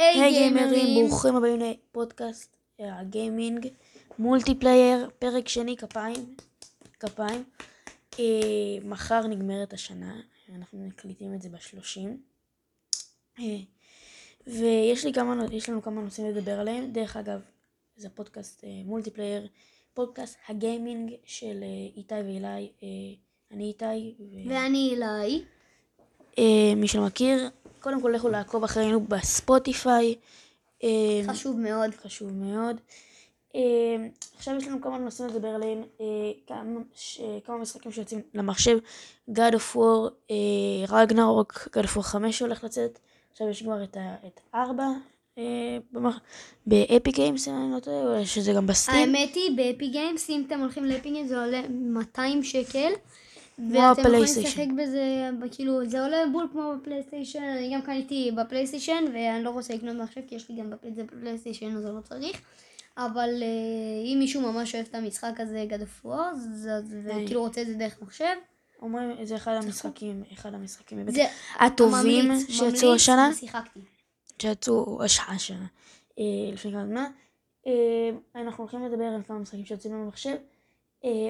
היי גיימרים, ברוכים הבאים לפודקאסט הגיימינג מולטיפלייר, פרק שני. כפיים. מחר נגמרת השנה, אנחנו מקליטים את זה ב-30, ויש לנו כמה נושאים לדבר עליהם. דרך אגב, זה פודקאסט מולטיפלייר, פודקאסט הגיימינג של איתי ואילי. אני איתי ואני אילי. מי שלא מכיר, קודם כל לכו לעקוב אחרינו בספוטיפיי. חשוב מאוד. עכשיו יש לנו כמה נושאים לדבר עליהם, כמה משחקים שיוצאים למחשב. God of War, Ragnarok, God of War 5 הולך לצאת, עכשיו יש כבר את 4 באפי גיימס, אני לא יודע, או שזה גם בסטים. האמת היא, באפי גיימס, אם אתם הולכים לאפי גיימס זה עולה 200 שקל. ואתם יכולים לשחק בזה, כאילו זה עולה בול כמו בפלייסטיישן. אני גם קניתי בפלייסטיישן ואני לא רוצה לקנות מחשב כי יש לי גם בפלייסטיישן, אז לא צריך. אבל אם מישהו ממש אוהב את המשחק הזה, God of War, וכאילו רוצה את זה דרך מחשב, אומרים זה אחד המשחקים הטובים שיצאו השנה. שיצאו השנה לפני כמה זמן. אנחנו הולכים לדבר על כמה משחקים שיוצאים במחשב.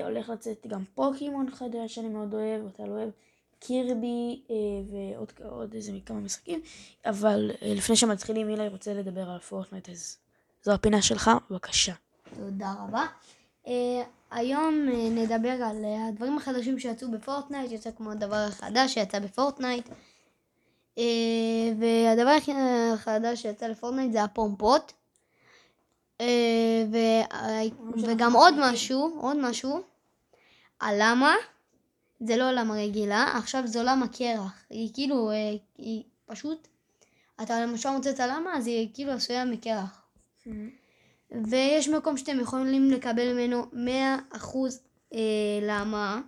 הולך לצאת גם פוקימון חדש שאני מאוד אוהב, אתה לא אוהב, קירבי ועוד איזה מכמה משחקים. אבל לפני שמתחילים, אילי רוצה לדבר על פורטנייט, אז זו הפינה שלך, בבקשה. תודה רבה. היום נדבר על הדברים החדשים שיצאו בפורטנייט, יצא כמו הדבר החדש שיצא בפורטנייט, והדבר החדש שיצא לפורטנייט זה הפומפות. וגם עוד משהו על למה זה לא עולם רגילה, עכשיו זה עולם הקרח. היא כאילו, היא פשוט, אתה למשל מוצא את הלמה, אז היא כאילו עשויה מקרח, ויש מקום שאתם יכולים לקבל ממנו 100% למה.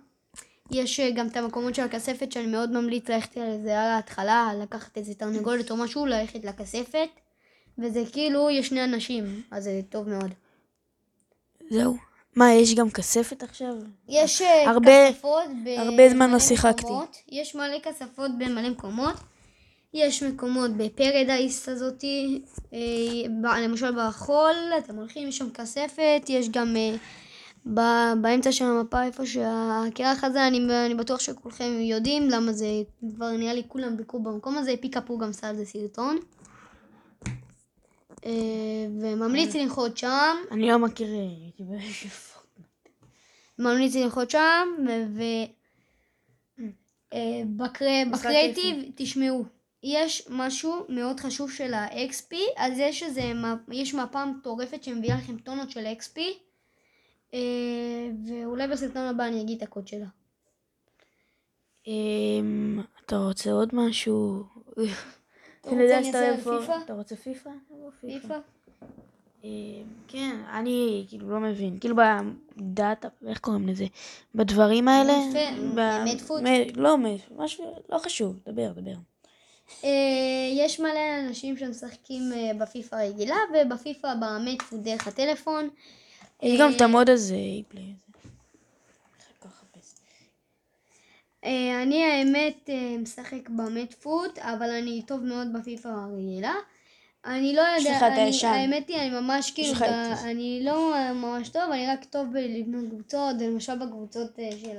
יש גם את המקומות של הכספת שאני מאוד ממליץ ללכת לזה על ההתחלה, לקחת איזה תרנגולת או משהו, ללכת לכספת, וזה כאילו יש שני אנשים, אז זה טוב מאוד. זהו. מה, יש גם כספת עכשיו? יש כספות הרבה זמן לא שיחקתי. יש מלא כספות במלא מקומות. יש מקומות בפרדייס הזאת, למשל בחול, אתם הולכים, יש שם כספת. יש גם באמצע של המפה איפה שהקרח הזה, אני בטוח שכולכם יודעים למה זה כבר נראה לי כולם ביקרו במקום הזה, פיקאפו גם עשה על זה סרטון. וממליץ לנחות שם. אני לא מכיר, הייתי באיזה פורטנייט. ממליץ לנחות שם, בקריאטיב תשמעו, יש משהו מאוד חשוב של ה-XP, אז יש מפה מטורפת שמביאה לכם טונות של XP, ואולי בסרטון הבא אני אגיד את הקוד שלה. אתה רוצה עוד משהו? אתה רוצה פיפה? פיפה? כן, אני כאילו לא מבין, כאילו בדאטה, איך קוראים לזה? בדברים האלה? מדפות? לא, משהו, לא חשוב, דבר. יש מלא אנשים שמשחקים בפיפה רגילה ובפיפה במדפות דרך הטלפון. יש גם את המוד הזה, איפלי הזה. אני האמת משחק במדפות, אבל אני טוב מאוד בפיפה הרגילה. אני לא יודע, האמת היא, אני ממש כאילו, אני לא ממש טוב, אני רק טוב בלבנות קבוצות, למשל בקבוצות של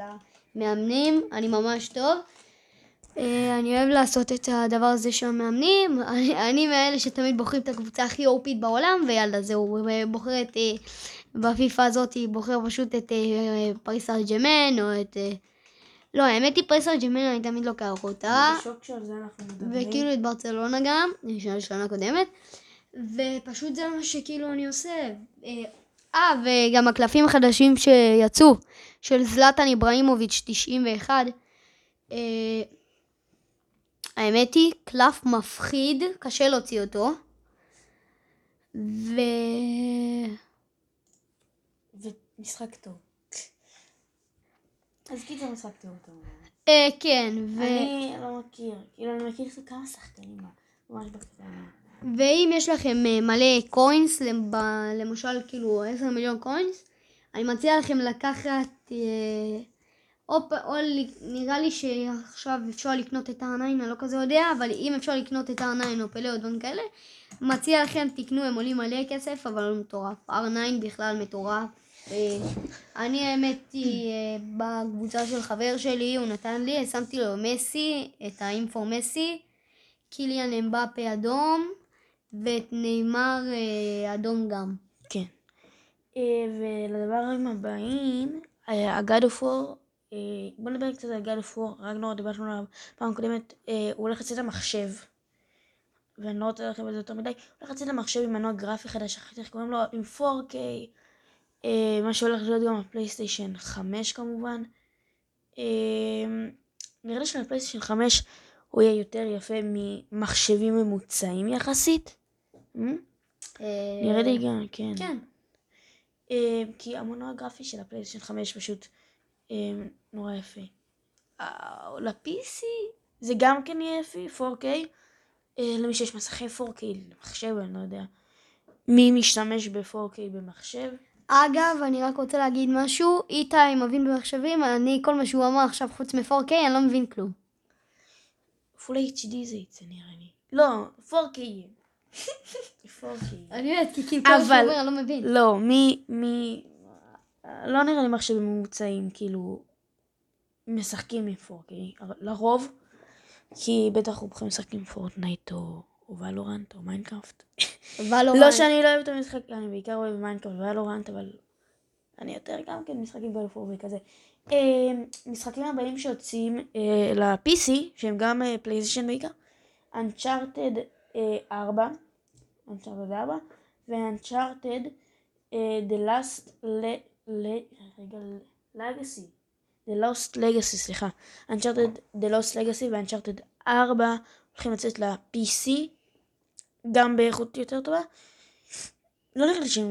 המאמנים, אני ממש טוב. אני אוהב לעשות את הדבר הזה של המאמנים, אני מאלה שתמיד בוחרים את הקבוצה הכי אורפית בעולם, ויאללה זהו, הוא בוחר את, בפיפה הזאת היא בוחר פשוט את פריס סן ז'רמן או את... לא, האמת היא פריס סן ז'רמן, אני תמיד לוקח אותה. בשוק של זה אנחנו מדברים. וכאילו את ברצלונה גם, של שנה קודמת. ופשוט זה מה שכאילו אני עושה. וגם הקלפים החדשים שיצאו, של זלטן איברהימוביץ' 91. האמת היא, קלף מפחיד, קשה להוציא אותו. ומשחק טוב. אז כאילו משחק תיאור טוב. כן, אני לא מכיר, כאילו אני מכיר כמה שחקנים, ממש בקטנה. ואם יש לכם מלא קוינס, למשל כאילו 10 מיליון קוינס, אני מציע לכם לקחת או נראה לי שעכשיו אפשר לקנות את העניין, אני לא כזה יודע, אבל אם אפשר לקנות את העניין או פלא או דברים כאלה, מציע לכם תקנו, הם עולים מלא כסף, אבל הוא מטורף. R9 בכלל מטורף. אני האמת בקבוצה של חבר שלי, הוא נתן לי, שמתי לו מסי, את האינפור מסי, קיליאן אמבפה אדום, ואת ניימר אדום גם. כן. ולדברים הבאים, God of War, בוא נדבר קצת על God of War, רגנרוק, דיברנו עליו פעם הקודמת, הוא הולך לצאת למחשב, ואני לא רוצה להרחיב על זה יותר מדי, הוא הולך לצאת למחשב עם מנוע גרפי חדש, איך קוראים לו, עם 4K, מה שהולך להיות גם הפלייסטיישן 5 כמובן. נראה לי שהפלייסטיישן 5 הוא יהיה יותר יפה ממחשבים ממוצעים יחסית. נראה לי גם, כן. כן. כי המנוע הגרפי של הפלייסטיישן 5 פשוט נורא יפה. ל-PC זה גם כן יהיה יפה, 4K. למי שיש מסכי 4K למחשב, אני לא יודע. מי משתמש ב-4K במחשב? אגב, אני רק רוצה להגיד משהו, איתי מבין במחשבים, אני כל מה שהוא אמר עכשיו חוץ מ-4K, אני לא מבין כלום. Full HD זה יצא נראה לי. לא, 4K. 4K. אני יודעת, כי כאילו כל מה שהוא אומר, אני לא מבין. לא, לא נראה לי מחשבים ממוצעים, כאילו, משחקים מ-4K, לרוב, כי בטח רובכם משחקים פורטנייט או ולורנט או מיינקראפט. לא שאני לא אוהב את המשחק, אני בעיקר אוהב מיינקראפט וולורנט, אבל אני יותר גם כן משחקים בלפורבי כזה. משחקים הבאים שיוצאים ל-PC, שהם גם פלייסטיישן בעיקר, Uncharted 4, Uncharted 4, ו-Uncharted The Last Legacy, The Lost Legacy, סליחה, Uncharted The Lost Legacy ו-Uncharted 4 הולכים לצאת ל-PC, גם באיכות יותר טובה. לא נראה לי שהם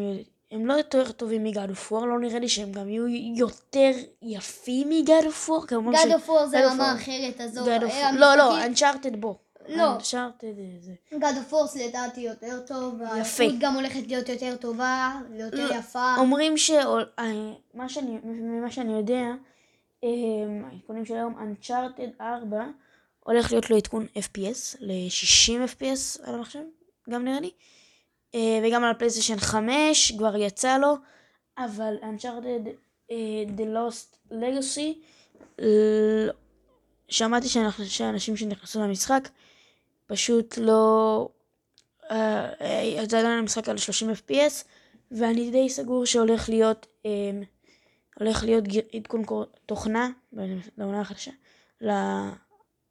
לא יותר טובים מ-God of War, לא נראה לי שהם גם יהיו יותר יפים מ-God of War. God of War זה רמה אחרת, עזוב. לא, לא, Uncharted בו. לא. Uncharted זה. God of War זה לדעתי יותר טוב. יפה. היא גם הולכת להיות יותר טובה, יותר יפה. אומרים ממה שאני יודע, העדכונים של היום, Uncharted 4, הולך להיות לו עדכון FPS ל-60 FPS על המחשב, גם נראה לי, וגם על פלייסטיישן 5 כבר יצא לו, אבל Uncharted The Lost Legacy, שמעתי שאנשים שנכנסו למשחק פשוט לא, יצא לנו למשחק על 30 FPS, ואני די סגור שהולך להיות עדכון תוכנה לעונה החדשה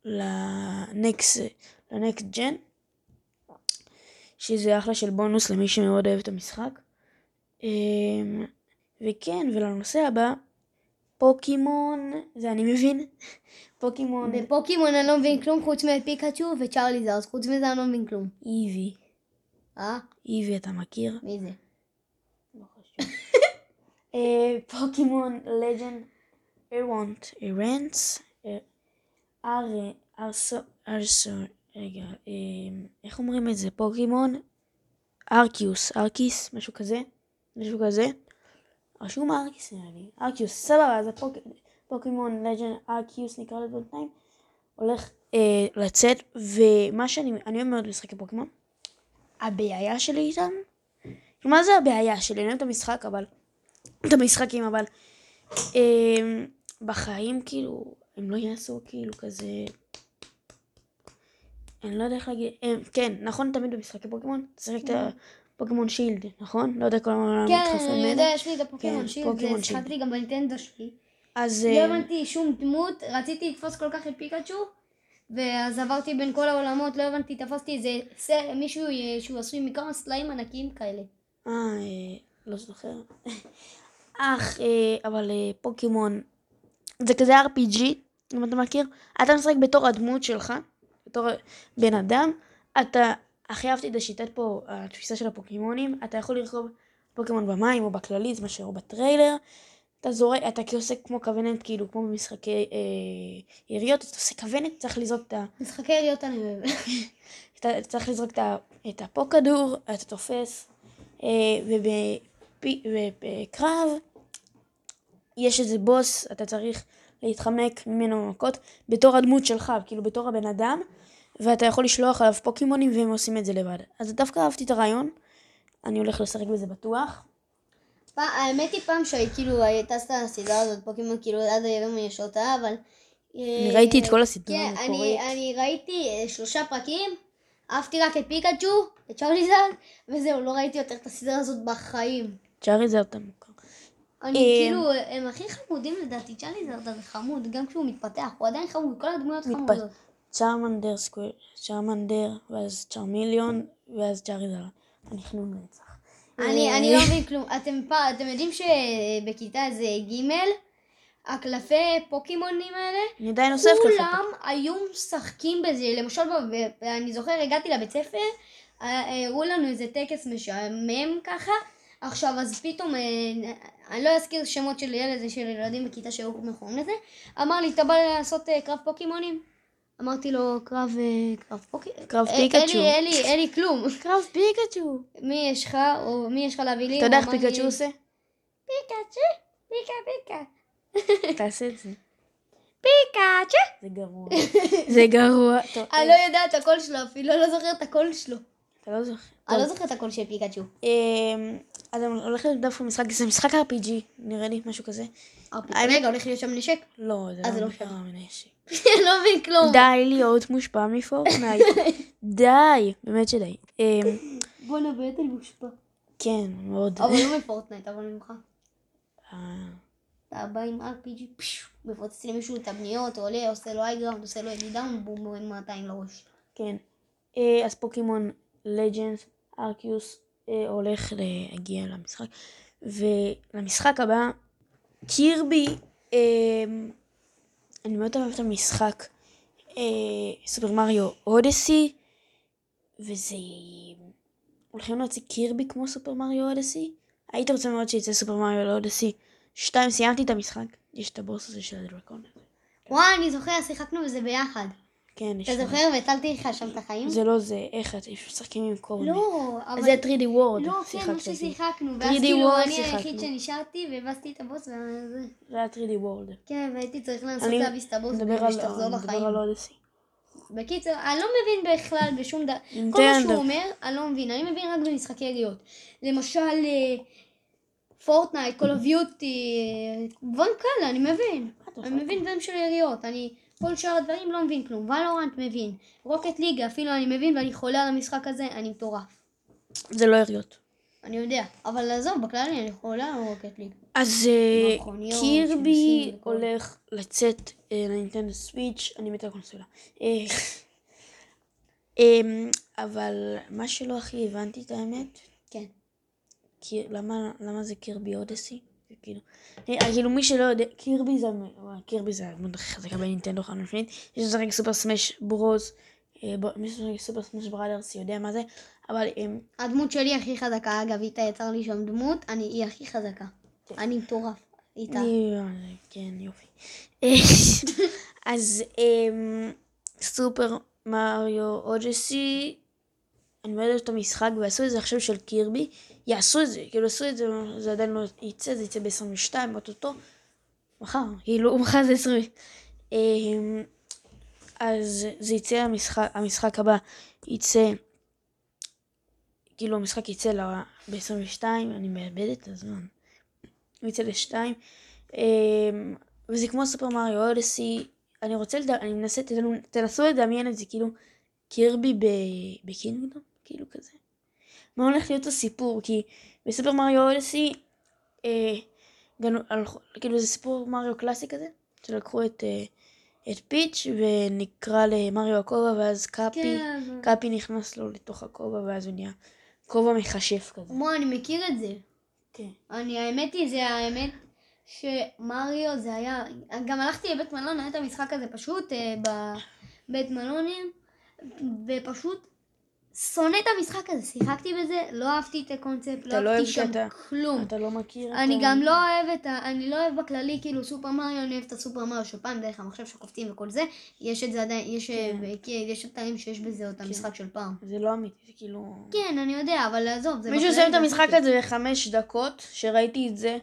לנקסט ג'ן, שזה אחלה של בונוס למי שמאוד אוהב את המשחק. וכן, ולנושא הבא, פוקימון, זה אני מבין, פוקימון. בפוקימון אני לא מבין כלום חוץ מפיקאצ'ו וצ'רליזארד, חוץ מזה אני לא מבין כלום. איבי. איבי אתה מכיר? מי זה? לא חשוב. פוקימון לג'נד ארנס רגע, איך אומרים את זה? פוקימון ארקיוס, משהו כזה רשום ארקיוס נראה לי, ארקיוס, סבבה, אז פוקימון לג'נד ארקיוס נקרא לזה בינתיים, הולך לצאת, ומה שאני אוהב מאוד משחקי פוקימון, הבעיה שלי איתם, מה זה הבעיה שלי? אני אוהב את המשחק, אבל את המשחקים, אבל בחיים כאילו הם לא יעשו כאילו כזה, אני לא יודע איך להגיד, כן, נכון, תמיד במשחקי פוקימון, תשחק את הפוקימון שילד, נכון? לא יודע כל מה מתחפן ממנו. כן, אני יודע, יש לי את הפוקימון שילד, זה שחקתי גם בניטנדו שלי. לא הבנתי שום דמות, רציתי לתפוס כל כך את פיקאצ'ו, ואז עברתי בין כל העולמות, לא הבנתי, תפסתי איזה מישהו שהוא עשוי מכמה סלעים ענקיים כאלה. לא זוכר. אבל פוקימון, זה כזה RPG, אם אתה מכיר, אתה משחק בתור הדמות שלך, בתור בן אדם, אתה, הכי אהבתי את השיטת פה, התפיסה של הפוקימונים, אתה יכול לרכוב פוקימון במים או בכללי, זה משהו, או בטריילר, אתה זורק, אתה עושה כמו כוונת, כאילו, כמו במשחקי יריות, אתה עושה כוונת, צריך לזרוק את ה... משחקי יריות אני אוהב. אתה צריך לזרוק את הפוקדור, אתה תופס, ובקרב, יש איזה בוס, אתה צריך להתחמק ממנו מכות, בתור הדמות שלך, כאילו בתור הבן אדם, ואתה יכול לשלוח עליו פוקימונים והם עושים את זה לבד. אז דווקא אהבתי את הרעיון, אני הולך לשחק בזה בטוח. האמת היא פעם שכאילו טסת הסדרה הזאת, פוקימון כאילו עד היום יש אותה, אבל... אני ראיתי את כל הסדרה המקורית. אני ראיתי 3 פרקים, אהבתי רק את פיקאצ'ו, את צ'ארליזארד, וזהו, לא ראיתי יותר את הסדרה הזאת בחיים. צ'ארליזארד אתה מוכר. אני כאילו, הם הכי חמודים לדעתי, צ'ארליזארד חמוד, גם כשהוא מתפתח, הוא עדיין חמוד, כל הדמויות חמודות. צ'ארמנדר סקוויר, צ'ארמנדר, ואז צ'ארמיליון, ואז צ'ארליזארד. אני חנון נצח. אני לא מבין כלום, אתם יודעים שבכיתה זה ג' הקלפי פוקימונים האלה, עדיין אוסף קלפי פוקימונים. כולם היו משחקים בזה, למשל, אני זוכר, הגעתי לבית ספר, הראו לנו איזה טקס משעמם ככה, עכשיו אז פתאום, אני לא אזכיר שמות של ילדים בכיתה שהיו מכורים לזה, אמר לי, אתה בא לעשות קרב פוקימונים? אמרתי לו, קרב פיקאצ'ו. אלי כלום. קרב פיקאצ'ו. מי יש לך להביא לי? אתה יודע איך פיקאצ'ו עושה? פיקאצ'ו, פיקה. תעשה את זה. פיקאצ'ו. זה גרוע. אני לא יודע את הקול שלו, אפילו לא זוכר את הקול שלו. אתה לא זוכר. אני לא זוכר את הקול של פיקאצ'ו. אז אני הולך לדווקא משחק, זה משחק RPG, נראה לי משהו כזה. רגע, הולך להיות שם נשק? לא, זה לא משחק. אני לא מבין כלום. די להיות מושפע מפורטנייט. די, באמת שדי. בוא נבאת על מושפע. כן, מאוד. אבל לא מפורטנייט, אבל ממך. אתה בא עם RPG, מפוצץ למישהו את הבניות, עולה, עושה לו אייגראונד, עושה לו אדידאון, בום, בום, 200 לראש. כן. אז פוקימון לג'נדס ארקיוס הולך להגיע למשחק. ולמשחק הבא, קירבי... אני מאוד אוהב את המשחק סופר מריו אודיסי, וזה... הולכים להוציא קירבי כמו סופר מריו אודיסי. היית רוצה מאוד שיצא סופר מריו אודיסי 2, סיימתי את המשחק. יש את הבוס הזה של הדרקון. וואי, אני זוכר, שיחקנו בזה ביחד. כן, אתה זוכר, והצלתי לך שם את החיים? זה לא זה, איך אתם משחקים עם קורני? לא, אבל... זה 3D World. לא, כן, מה ששיחקנו, ואז כאילו אני היחיד שנשארתי, והבסתי את הבוס, וזה... זה היה 3D World. כן, והייתי צריך לנסות להביס את הבוס, ושתחזור לחיים. אני מדבר על אודסי. בקיצור, אני לא מבין בכלל בשום דבר. כל מה שהוא אומר, אני לא מבין. אני מבין רק במשחקי יריות. למשל... פורטנייט, קול אוף דיוטי... דברים כאלה, אני מבין. אני מבין דברים של יריות. כל שאר הדברים לא מבין כלום, ולורנט מבין, רוקט ליגה אפילו אני מבין ואני חולה על המשחק הזה, אני מטורף. זה לא יריות. אני יודע, אבל עזוב, בכללי אני חולה על רוקט ליגה. אז קירבי הולך לצאת לנינטנדו סוויץ', אני מתה קונסולה. אבל מה שלא הכי הבנתי את האמת? כן. למה זה קירבי אודיסי? כאילו מי שלא יודע, קירבי זה הדמות הכי חזקה בנינטנדו חד משמעית. יש משחק סופר סמאש ברוז, מי שמשחק סופר סמאש בראדרס יודע מה זה, אבל הדמות שלי הכי חזקה, אגב איתה יצר לי שם דמות, היא הכי חזקה, אני מטורף איתה. כן, יופי. אז סופר מריו אודיסי, אני מאוד אוהבת את המשחק, ועשו את זה עכשיו של קירבי, יעשו את זה, כאילו עשו את זה, זה עדיין לא יצא, זה יצא ב-22, באותו, מחר, כאילו, מחר זה 20. אז זה יצא, המשחק הבא יצא, כאילו המשחק יצא ב-22, אני מאבדת את הזמן, הוא יצא ל-2, וזה כמו סופר מריו אודיסי, אני רוצה תנסו לדמיין את זה, כאילו, קירבי בקינגדום, כאילו כזה. מה הולך להיות הסיפור? כי בסופר מריו אודיסי, כאילו זה סיפור מריו קלאסי כזה, שלקחו את פיץ' ונקרא למריו הכובע, ואז קאפי נכנס לו לתוך הכובע, ואז הוא נהיה כובע מחשף כזה. מו, אני מכיר את זה. כן. האמת שמריו זה היה... גם הלכתי לבית מלון, היה את המשחק הזה פשוט, בבית מלונים. ופשוט שונא את המשחק הזה, שיחקתי בזה, לא אהבתי את הקונספט, לא אהבתי שם כלום. אתה לא מכיר את זה? אני גם לא אוהבת, אני לא אוהב בכללי כאילו סופר מריו, אני אוהב את הסופר מריו שפעם דרך המחשב שקופצים וכל זה, יש את זה עדיין, יש אתרים שיש בזה את המשחק של פעם. זה לא אמיתי, זה כאילו... כן, אני יודע, אבל לעזוב, זה... מישהו עושה את המשחק הזה ב5 דקות, שראיתי את זה,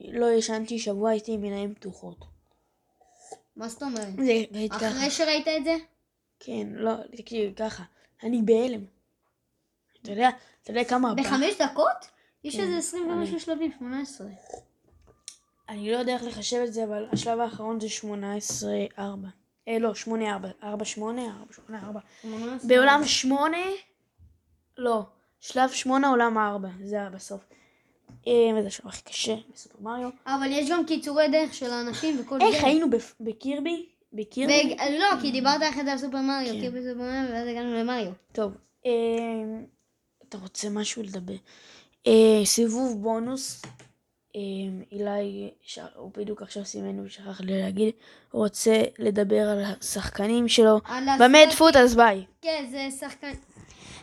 לא ישנתי שבוע, הייתי עם עיניים פתוחות. מה זאת אומרת? זה ראית ככה. אחרי שראית את זה? כן, לא, תקשיב, ככה. אני בהלם. אתה יודע כמה... ב5 דקות? יש איזה 25 שלבים, 18. אני לא יודע איך לחשב את זה, אבל השלב האחרון זה 18-4. לא, 8-4. 4-8-4. בעולם 8... לא. שלב 8 עולם 4. זה בסוף. וזה שלב הכי קשה בסופר מריו. אבל יש גם קיצורי דרך של האנשים וכל זה. איך היינו בקירבי? בקירבי? לא, כי דיברת אחרי זה על סופר מריו. קירבי סופר מריו, ואז הגענו למריו. טוב. אתה רוצה משהו לדבר? סיבוב בונוס. אילי, הוא בדיוק עכשיו סימן, הוא שכח לי להגיד, הוא רוצה לדבר על השחקנים שלו במדפות, אז ביי. כן,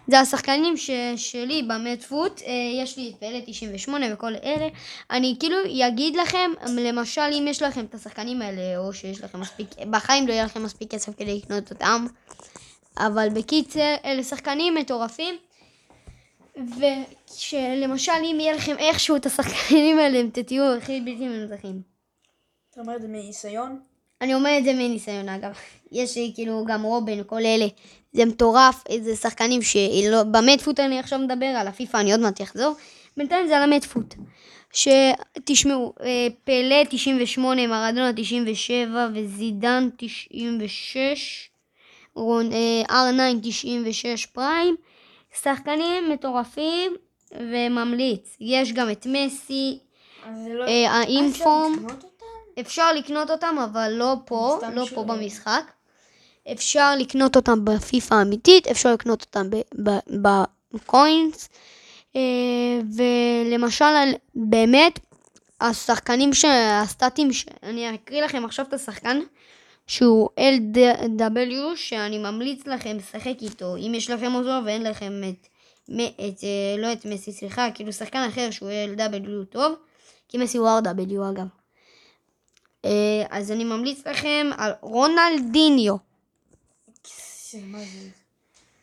זה השחקנים שלי במדפות, יש לי את פעלת 98 וכל אלה. אני כאילו אגיד לכם, למשל אם יש לכם את השחקנים האלה, או שיש לכם מספיק, בחיים לא יהיה לכם מספיק כסף כדי לקנות אותם, אבל בקיצר, אלה שחקנים מטורפים. ושלמשל אם יהיה לכם איכשהו את השחקנים האלה, אתם תהיו הכי בלתי מנוצחים. אתה אומר את זה מניסיון? אני אומר את זה מניסיון, אגב. יש כאילו גם רובן, כל אלה. זה מטורף, זה שחקנים שבמדפות אני עכשיו מדבר, על הפיפה אני עוד מעט אחזור. בינתיים זה על המדפות. שתשמעו, פלה 98, מרדונה 97 וזידן 96, R9 96 פריים. שחקנים מטורפים וממליץ. יש גם את מסי, האינפורם. אפשר לקנות אותם, אבל לא פה, לא פה במשחק. אפשר לקנות אותם בפיפה האמיתית, אפשר לקנות אותם בקוינס. ולמשל, באמת, השחקנים הסטטים, אני אקריא לכם עכשיו את השחקן, שהוא LW, שאני ממליץ לכם לשחק איתו, אם יש לכם אותו ואין לכם את לא את מסי, סליחה, כאילו שחקן אחר שהוא LW טוב, כי מסי הוא RW אגב. אז אני ממליץ לכם על רונלדיניו. מה זה?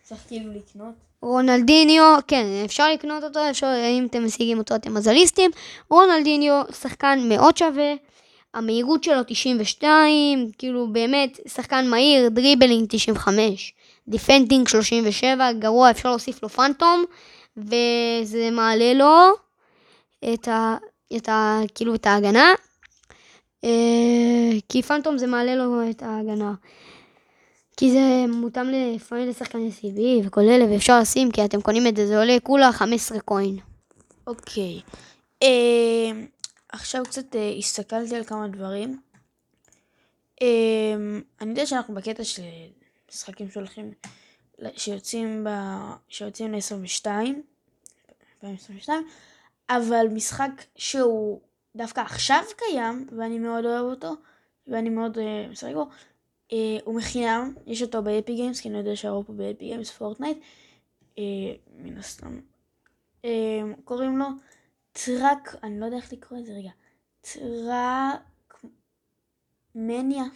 צריך כאילו לקנות? רונלדיניו, כן, אפשר לקנות אותו, אפשר, אם אתם משיגים אותו אתם מזליסטים. רונלדיניו, שחקן מאוד שווה. המהירות שלו 92, כאילו באמת שחקן מהיר, דריבלינג 95, דיפנדינג 37, גרוע, אפשר להוסיף לו פנטום, וזה מעלה לו כאילו את ההגנה, כי פנטום זה מעלה לו את ההגנה, כי זה מותאם לפעמים לשחקן סיבי וכל אלה, ואפשר לשים, כי אתם קונים את זה, זה עולה כולה 15 קוין. אוקיי. עכשיו קצת הסתכלתי על כמה דברים. אני יודע שאנחנו בקטע של משחקים שיוצאים ל-22, אבל משחק שהוא דווקא עכשיו קיים, ואני מאוד אוהב אותו, ואני מאוד משחק בו, הוא מחינם, יש אותו באפי גיימס, כי אני יודע שהרוב פה באפי גיימס, פורטנייט, מן הסתם, קוראים לו, אני לא יודע איך לקרוא את זה רגע,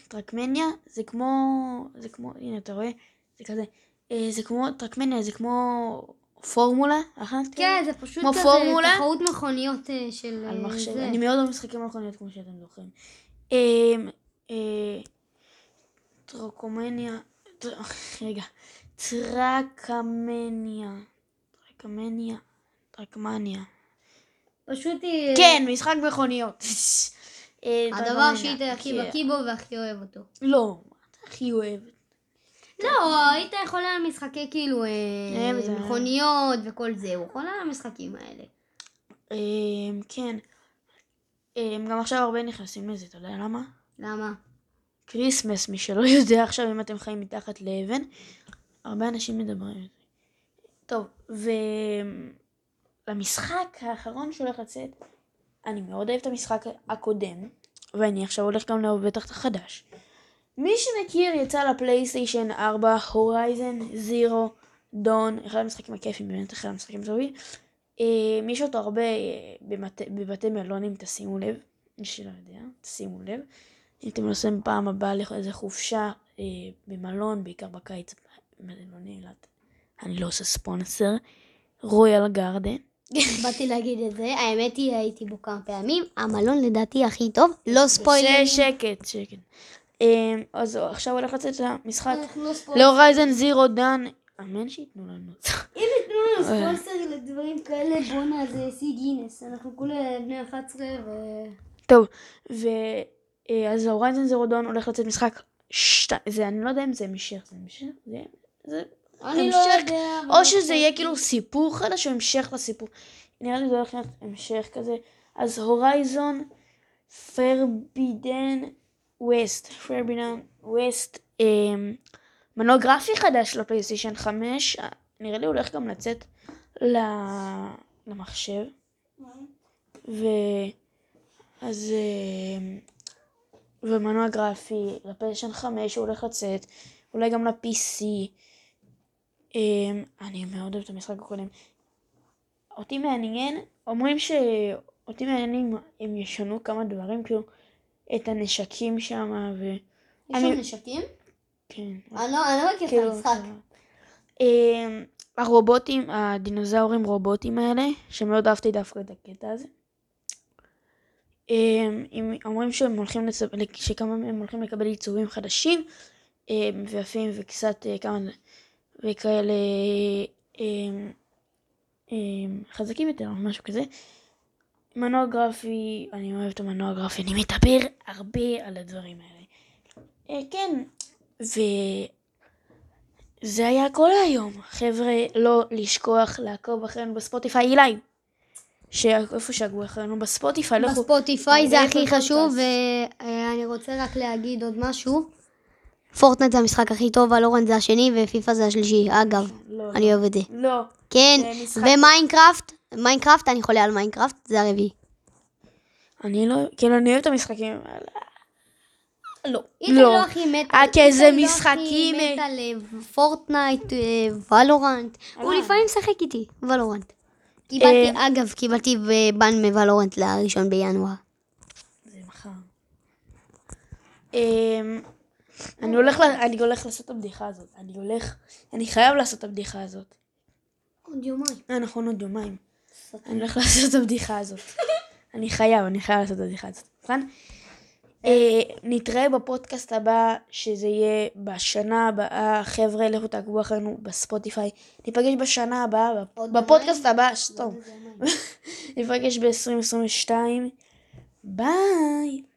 טרקמניה, זה כמו, הנה אתה רואה, זה כזה, זה כמו טרקמניה, זה כמו פורמולה, כן, זה פשוט כזה, תחרות מכוניות של זה. על מחשב, אני מאוד לא משחקים מכוניות כמו שאתם זוכרים. טרקמניה. פשוט היא... כן, משחק מכוניות. הדבר שהיית הכי בקי בו והכי אוהב אותו. לא, אתה הכי אוהב. לא, היית יכולה על משחקי כאילו מכוניות וכל זה, הוא יכולה על המשחקים האלה. כן. גם עכשיו הרבה נכנסים לזה, אתה יודע למה? למה? קריסמס, מי שלא יודע עכשיו, אם אתם חיים מתחת לאבן, הרבה אנשים מדברים. טוב, למשחק האחרון שהולך לצאת, אני מאוד אוהב את המשחק הקודם, ואני עכשיו הולך גם לאהוב בטח את החדש. מי שמכיר, יצא לפלייסטיישן 4, Horizon Zero Dawn, אחד המשחקים הכיפים, באמת אחד המשחקים טובים. יש אותו הרבה בבתי מלונים, תשימו לב, מי שלא יודע, תשימו לב. אם אתם נוסעים פעם הבאה לאיזה חופשה במלון, בעיקר בקיץ, מלוני אילת, אני לא עושה ספונסר, רויאל גארדן. באתי להגיד את זה, האמת היא הייתי בו כמה פעמים, המלון לדעתי הכי טוב, לא ספוילרים. שקט, שקט. אז עכשיו הולך לצאת המשחק להורייזן זירו דן. אמן שיתנו לנו. אם יתנו לנו ספונסר לדברים כאלה, בונה זה סי גינס. אנחנו כולה בני 11 טוב, אז הורייזן זירו דן הולך לצאת משחק אני לא יודע אם זה המשך, זה המשך, או שזה יהיה כאילו סיפור חדש או המשך לסיפור. נראה לי זה הולך להיות המשך כזה. אז הורייזון פורבידן ווסט, מנוע גרפי חדש לפלייסטיישן 5, נראה לי הולך גם לצאת למחשב. ואז ומנוע גרפי לפלייסטיישן 5 הולך לצאת, אולי גם ל-PC. אני מאוד אוהב את המשחק הקודם. אותי מעניין, אומרים שאותי מעניינים הם ישנו כמה דברים, כאילו את הנשקים שם יש שם נשקים? כן. אני לא מכיר את המשחק. הרובוטים, הדינוזאורים רובוטים האלה, שמאוד אהבתי דווקא את הקטע הזה. אומרים שהם הולכים שכמה מהם הולכים לקבל עיצובים חדשים ויפים וקצת כמה וכאלה חזקים יותר או משהו כזה. מנוע גרפי, אני אוהב את המנוע גרפי, אני מתאבר הרבה על הדברים האלה. כן, וזה היה כל היום. חבר'ה, לא לשכוח לעקוב אחרינו בספוטיפיי אליי. שאיפה שעקבו אחרינו בספוטיפיי. בספוטיפיי זה הכי חשוב, ואני רוצה רק להגיד עוד משהו. פורטנייט זה המשחק הכי טוב, ולורנט זה השני, ופיפה זה השלישי. אגב, אני אוהב את זה. לא. כן, ומיינקראפט. מיינקראפט, אני חולה על מיינקראפט, זה הרביעי. אני לא, כאילו אני אוהב את המשחקים, לא. לא הכי מת, איזה משחקים. לא הכי מת על פורטנייט, ולורנט. הוא לפעמים משחק איתי, ולורנט. קיבלתי בן מוולורנט לראשון בינואר. זה מחר. אני הולך לעשות את הבדיחה הזאת. אני חייב לעשות את הבדיחה הזאת. עוד יומיים. נכון, עוד יומיים. אני הולך לעשות את הבדיחה הזאת. אני חייב לעשות את הבדיחה הזאת. נכון? נתראה בפודקאסט הבא, שזה יהיה בשנה הבאה. חבר'ה, לכו תעקבו אחרינו בספוטיפיי. ניפגש בשנה הבאה, בפודקאסט הבא. ניפגש ב-2022. ביי!